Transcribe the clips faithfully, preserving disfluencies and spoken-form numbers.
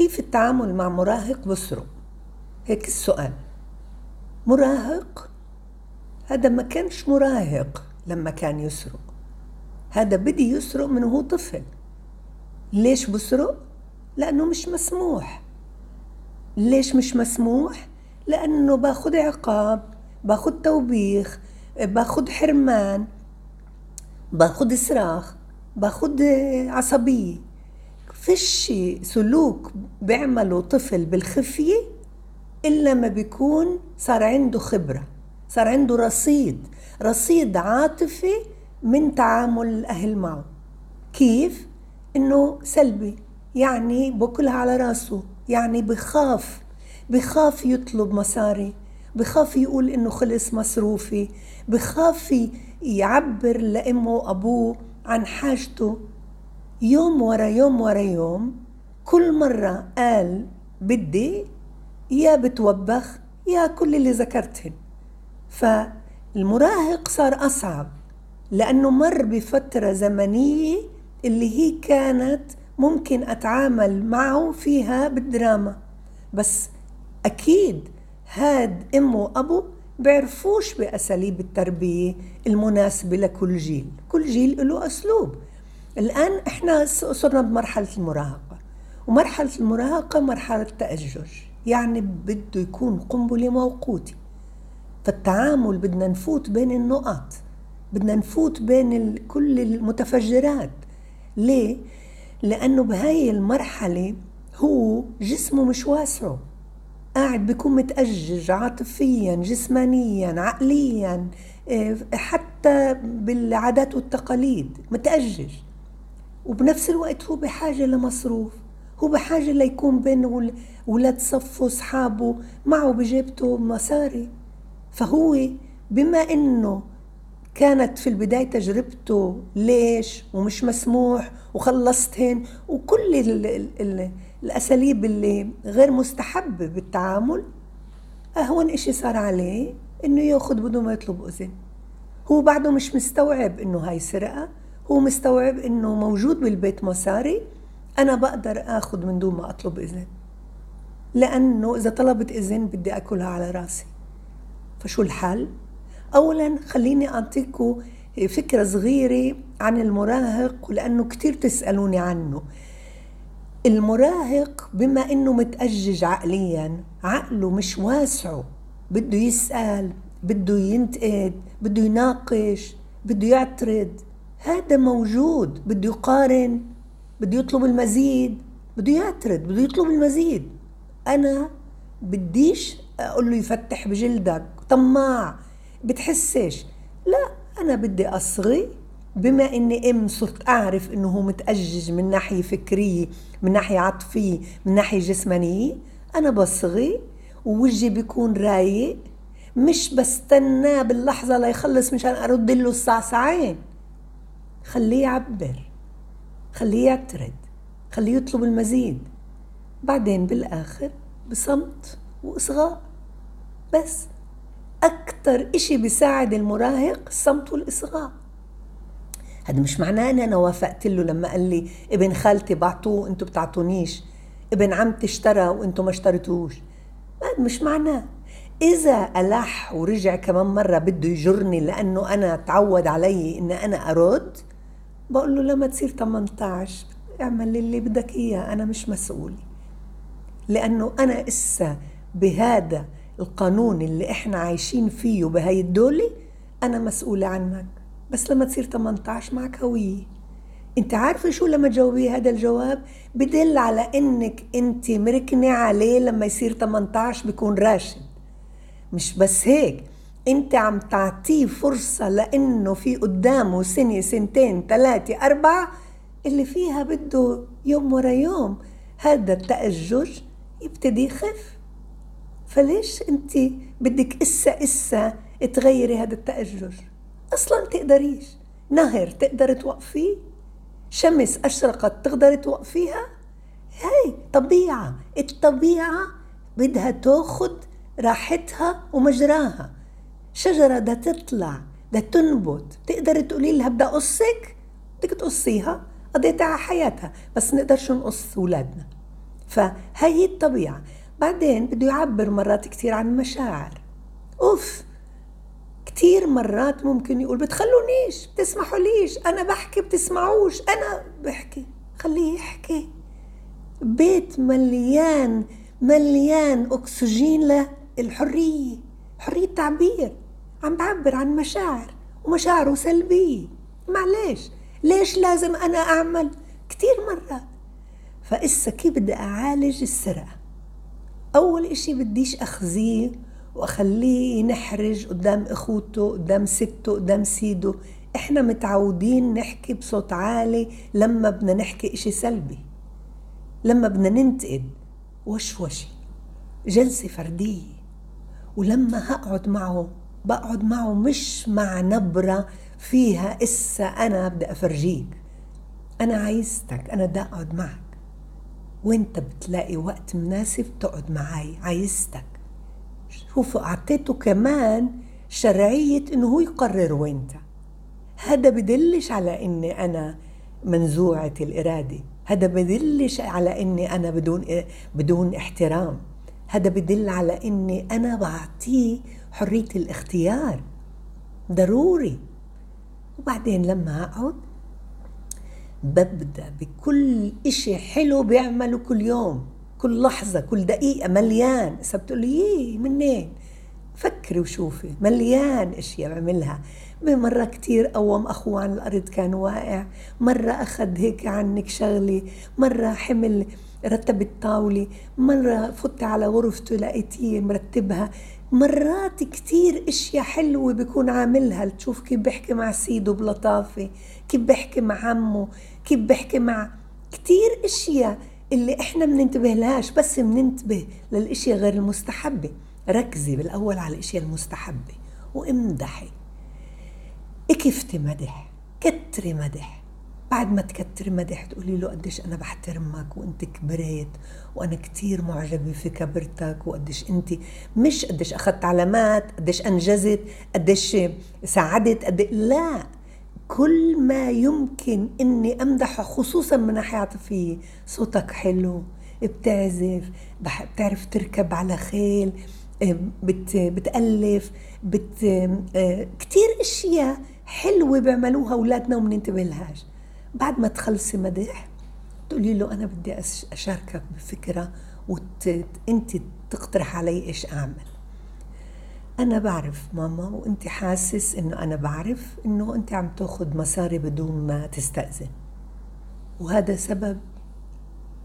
كيف التعامل مع مراهق بسرق؟ هيك السؤال. مراهق هذا ما كانش مراهق لما كان يسرق، هذا بدي يسرق من هو طفل. ليش بسرق؟ لأنه مش مسموح. ليش مش مسموح؟ لأنه باخد عقاب، باخد توبيخ، باخد حرمان، باخد صراخ، باخد عصبية. فيش سلوك بيعمله طفل بالخفية إلا ما بيكون صار عنده خبرة، صار عنده رصيد رصيد عاطفي من تعامل الأهل معه. كيف؟ إنه سلبي، يعني بكلها على راسه، يعني بخاف بخاف يطلب مصاري، بخاف يقول إنه خلص مصروفي، بخاف يعبر لأمه وأبوه عن حاجته. يوم ورا يوم ورا يوم، كل مرة قال بدي، يا بتوبخ يا كل اللي ذكرتهن. فالمراهق صار أصعب لأنه مر بفترة زمنية اللي هي كانت ممكن أتعامل معه فيها بالدراما، بس أكيد هاد أمه وأبو بيعرفوش بأساليب التربية المناسبة لكل جيل. كل جيل له أسلوب. الآن إحنا صرنا بمرحلة المراهقة، ومرحلة المراهقة مرحلة تأجج، يعني بده يكون قنبلة موقوتي. فالتعامل بدنا نفوت بين النقط، بدنا نفوت بين كل المتفجرات. ليه؟ لأنه بهاي المرحلة هو جسمه مش واسعه، قاعد بيكون متأجج عاطفياً، جسمانياً، عقلياً، حتى بالعادات والتقاليد متأجج. وبنفس الوقت هو بحاجة لمصروف، هو بحاجة ليكون بين ولاد صفه أصحابه معه بجيبته مصاري. فهو بما إنه كانت في البداية تجربته ليش ومش مسموح وخلصتهن وكل ال ال الأساليب اللي غير مستحبة بالتعامل، أهون إشي صار عليه إنه يأخذ بدون ما يطلب أذن. هو بعده مش مستوعب إنه هاي سرقة، هو مستوعب إنه موجود بالبيت مصاري أنا بقدر آخذ من دون ما أطلب إذن، لأنه إذا طلبت إذن بدي أكلها على راسي. فشو الحل؟ أولاً خليني أعطيكم فكرة صغيرة عن المراهق، لأنه كتير تسألوني عنه. المراهق بما إنه متأجج عقلياً، عقله مش واسعه، بده يسأل، بده ينتقد، بده يناقش، بده يعترض. هذا موجود، بده يقارن، بده يطلب المزيد، بده يعترض، بده يطلب المزيد. أنا بديش أقول له يفتح بجلدك، طماع، بتحسش. لا، أنا بدي أصغي. بما أني أم صرت أعرف أنه هو متأجج من ناحية فكرية، من ناحية عاطفية، من ناحية جسمانية، أنا بصغي ووجهي بيكون رايق، مش بستناه باللحظة ليخلص مشان أرد له الصعصعين. خليه يعبر، خليه يعترض، خليه يطلب المزيد، بعدين بالآخر بصمت وإصغاء. بس أكتر إشي بيساعد المراهق الصمت والإصغاء. هذا مش معناه أني أنا وافقت له لما قال لي ابن خالتي بعطوه أنتوا بتعطونيش، ابن عمتي اشترى وأنتوا ما اشترتوش. هذا مش معناه. إذا ألح ورجع كمان مرة بده يجرني لأنه أنا تعود علي أن أنا أرد، بقول له لما تصير ثمانية عشر اعمل اللي بدك إياه، أنا مش مسؤول. لأنه أنا إسا بهذا القانون اللي إحنا عايشين فيه بهاي الدولة أنا مسؤولة عنك، بس لما تصير ثمانية عشر معك هوية. انت عارفة شو لما تجاوبيه هذا الجواب بدل على انك انت مركنة عليه لما يصير ثمانية عشر بيكون راشد. مش بس هيك، انت عم تعطيه فرصة لانه في قدامه سنة سنتين ثلاثة اربعة اللي فيها بده يوم ورا يوم هذا التأجج يبتدي يخف. فليش انت بدك إسا إسا تغيري هذا التأجج؟ أصلاً تقدريش. نهر تقدر توقفيه، شمس أشرقت تقدر توقفيها. هاي طبيعة، الطبيعة بدها تاخد راحتها ومجراها. شجرة ده تطلع، ده تنبت، تقدر تقولي لها بدأ قصك، بدك تقصيها، قضيتها حياتها، بس نقدرش نقص أولادنا. فهي الطبيعة. بعدين بده يعبر مرات كتير عن المشاعر، أوف كتير مرات ممكن يقول بتخلونيش، بتسمحوا ليش، أنا بحكي بتسمعوش، أنا بحكي، خليه يحكي. بيت مليان مليان أكسجين للحرية، حرية تعبير، عم بعبر عن مشاعر ومشاعره سلبية، معلش ليش لازم أنا أعمل كتير مرات. فإسا كيف بدي أعالج السرقة؟ أول إشي بديش أخزيه وأخليه ينحرج قدام إخوته، قدام سته، قدام سيده. إحنا متعودين نحكي بصوت عالي لما بدنا نحكي إشي سلبي، لما بدنا ننتقد، وشوشي، جلسة فردية. ولما هقعد معه بقعد معه مش مع نبرة فيها إسا أنا بدي أفرجيك، أنا عايزتك، أنا بدي أقعد معك، وانت بتلاقي وقت مناسب تقعد معاي، عايزتك. شوفوا أعطيته كمان شرعية إنه هو يقرر وانت. هذا بدلش على إني أنا منزوعة الإرادة، هذا بدلش على إني أنا بدون بدون احترام، هذا بدل على إني أنا بعطيه حرية الاختيار، ضروري. وبعدين لما أقعد ببدأ بكل إشي حلو بيعمله كل يوم، كل لحظة، كل دقيقة مليان. سبتقولي ييه منين؟ فكري وشوفي، مليان إشياء بعملها. مرة كتير قوم أخوه عن الأرض كان واقع، مرة أخذ هيك عنك شغلي، مرة حمل رتب الطاولة، مرة فت على غرفته لقيتيه مرتبها. مرات كتير إشياء حلوة بيكون عاملها، تشوف كيف بحكي مع سيده بلطافة، كيف بحكي مع عمه، كيف بحكي مع كتير إشياء اللي إحنا مننتبه لهاش، بس مننتبه للإشياء غير المستحبة. ركزي بالأول على الإشياء المستحبة وامدحي، اكفتي مدح، كتري مدح. بعد ما تكتري مدح تقولي له قديش أنا بحترمك، وأنت كبرت، وأنا كتير معجبة في كبرتك، وقديش أنت، مش قديش أخذت علامات، قديش أنجزت، قديش ساعدت، قديش لا، كل ما يمكن إني أمدحه، خصوصا من ناحية عاطفية. صوتك حلو، بتعزف، بتعرف تركب على خيل، بت بتألف بت كتير أشياء حلوة بيعملوها أولادنا ومننتبه لهاش. بعد ما تخلصي مدح تقولي له أنا بدي أشاركك بفكرة، وأنت تقترح علي إيش أعمل. أنا بعرف ماما، وأنت حاسس إنه أنا بعرف إنه أنت عم تأخذ مساري بدون ما تستأذن، وهذا سبب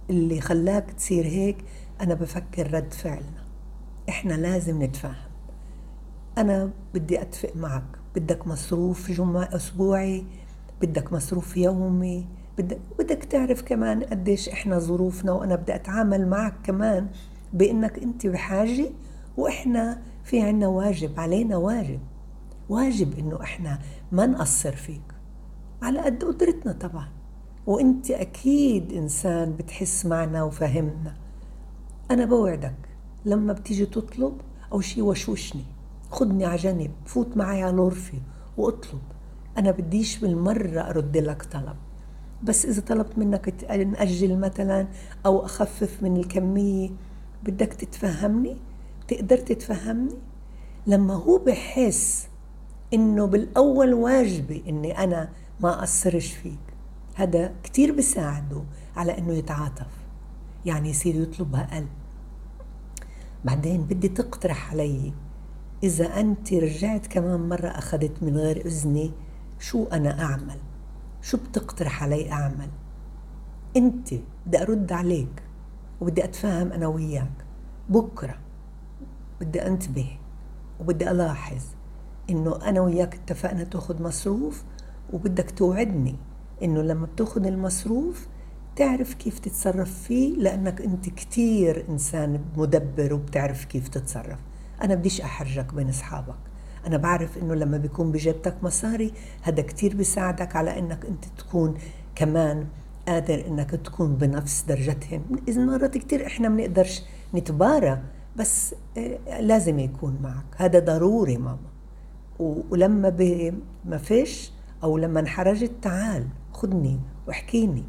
اللي خلاك تصير هيك. أنا بفكر رد فعلنا، إحنا لازم نتفاهم، أنا بدي أتفق معك، بدك مصروف جمعة أسبوعي، بدك مصروف يومي، بدك, بدك تعرف كمان قديش إحنا ظروفنا، وأنا بدي أتعامل معك كمان بإنك أنت بحاجة، وإحنا في عنا واجب، علينا واجب واجب إنه إحنا ما نقصر فيك على قد قدرتنا طبعا، وإنت أكيد إنسان بتحس معنا وفهمنا. أنا بوعدك لما بتيجي تطلب أو شي وشوشني، خدني عجنب، فوت معي على الغرفة وأطلب، أنا بديش بالمرة أرد لك طلب، بس إذا طلبت منك نأجل مثلا أو أخفف من الكمية، بدك تتفهمني، تقدر تتفهمني. لما هو بحس إنه بالأول واجبي إني أنا ما أقصرش فيك، هذا كتير بساعده على إنه يتعاطف، يعني يصير يطلبها قلب. بعدين بدي تقترح علي، إذا أنت رجعت كمان مرة أخذت من غير إذني شو أنا أعمل، شو بتقترح علي أعمل؟ أنت بدي أرد عليك، وبدي أتفاهم أنا وياك، بكرة بدي أنتبه، وبدي ألاحظ إنه أنا وياك اتفقنا تأخذ مصروف، وبدك توعدني إنه لما بتأخذ المصروف تعرف كيف تتصرف فيه، لأنك أنت كتير إنسان مدبر وبتعرف كيف تتصرف. أنا بديش أحرجك بين أصحابك، أنا بعرف إنه لما بيكون بجيبتك مصاري هذا كتير بيساعدك على إنك أنت تكون كمان قادر إنك تكون بنفس درجتهم. إذن مرات كتير إحنا منقدرش نتبارى، بس لازم يكون معك، هذا ضروري ماما. ولما ما فيش أو لما انحرجت تعال خدني واحكيني،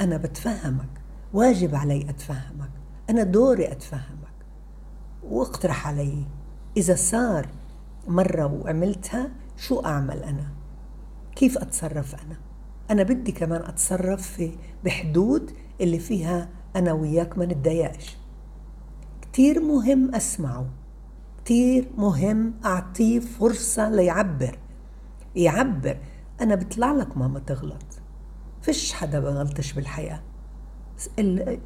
أنا بتفهمك، واجب علي أتفهمك. أنا دوري أتفهمك وأقترح علي إذا صار مرة وعملتها شو أعمل أنا، كيف أتصرف أنا. أنا بدي كمان أتصرف في بحدود اللي فيها أنا وياك ما نتضايقش. كتير مهم أسمعه، كتير مهم أعطيه فرصة ليعبر يعبر أنا بطلع لك ماما تغلط، فيش حدا بغلطش بالحياة،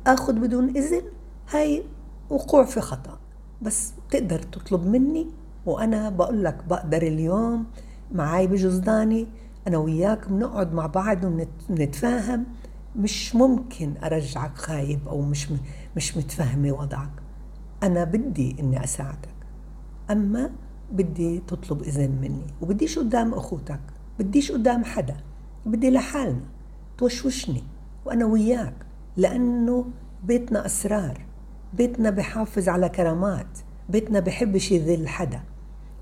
أخذ بدون إذن هاي وقوع في خطأ، بس بتقدر تطلب مني وأنا بقول لك بقدر. اليوم معاي بجزداني أنا وياك بنقعد مع بعض ونتفاهم، مش ممكن أرجعك خايب أو مش مش متفهمي وضعك. أنا بدي إني أساعدك، أما بدي تطلب إذن مني، وبديش قدام أخوتك، بديش قدام حدا، بدي لحالنا توشوشني وأنا وياك، لأنه بيتنا أسرار، بيتنا بحافظ على كرامات، بيتنا بحبش يذل حدا،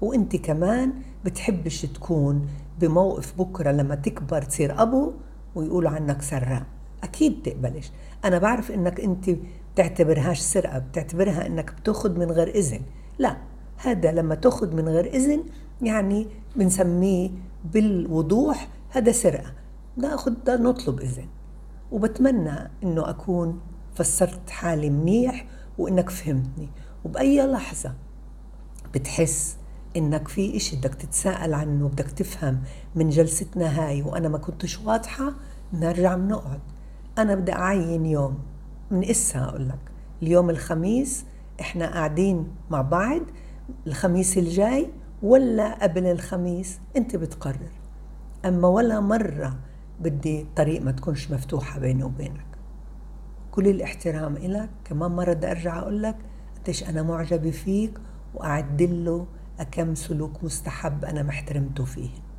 وإنت كمان بتحبش تكون بموقف بكرة لما تكبر تصير أبو ويقولوا عنك سرقة. أكيد تقبلش، أنا بعرف إنك أنت بتعتبرهاش سرقة، بتعتبرها إنك بتاخد من غير إذن. لا، هذا لما تاخد من غير إذن يعني بنسميه بالوضوح هذا سرقة، ناخد ده نطلب إذن. وبتمنى إنه أكون فسرت حالي منيح وإنك فهمتني، وبأي لحظة بتحس إنك في إشي بدك تتساءل عنه بدك تفهم من جلستنا هاي وأنا ما كنتش واضحة، نرجع منقعد. أنا بدي أعين يوم من إسا أقولك اليوم الخميس إحنا قاعدين مع بعض، الخميس الجاي ولا قبل الخميس أنت بتقرر، أما ولا مرة بدي الطريق ما تكونش مفتوحة بيني وبينك. كل الاحترام إلك، كمان مرة بدي أرجع أقولك قديش أنا معجبة فيك وأعدله أكم سلوك مستحب أنا محترمته فيه.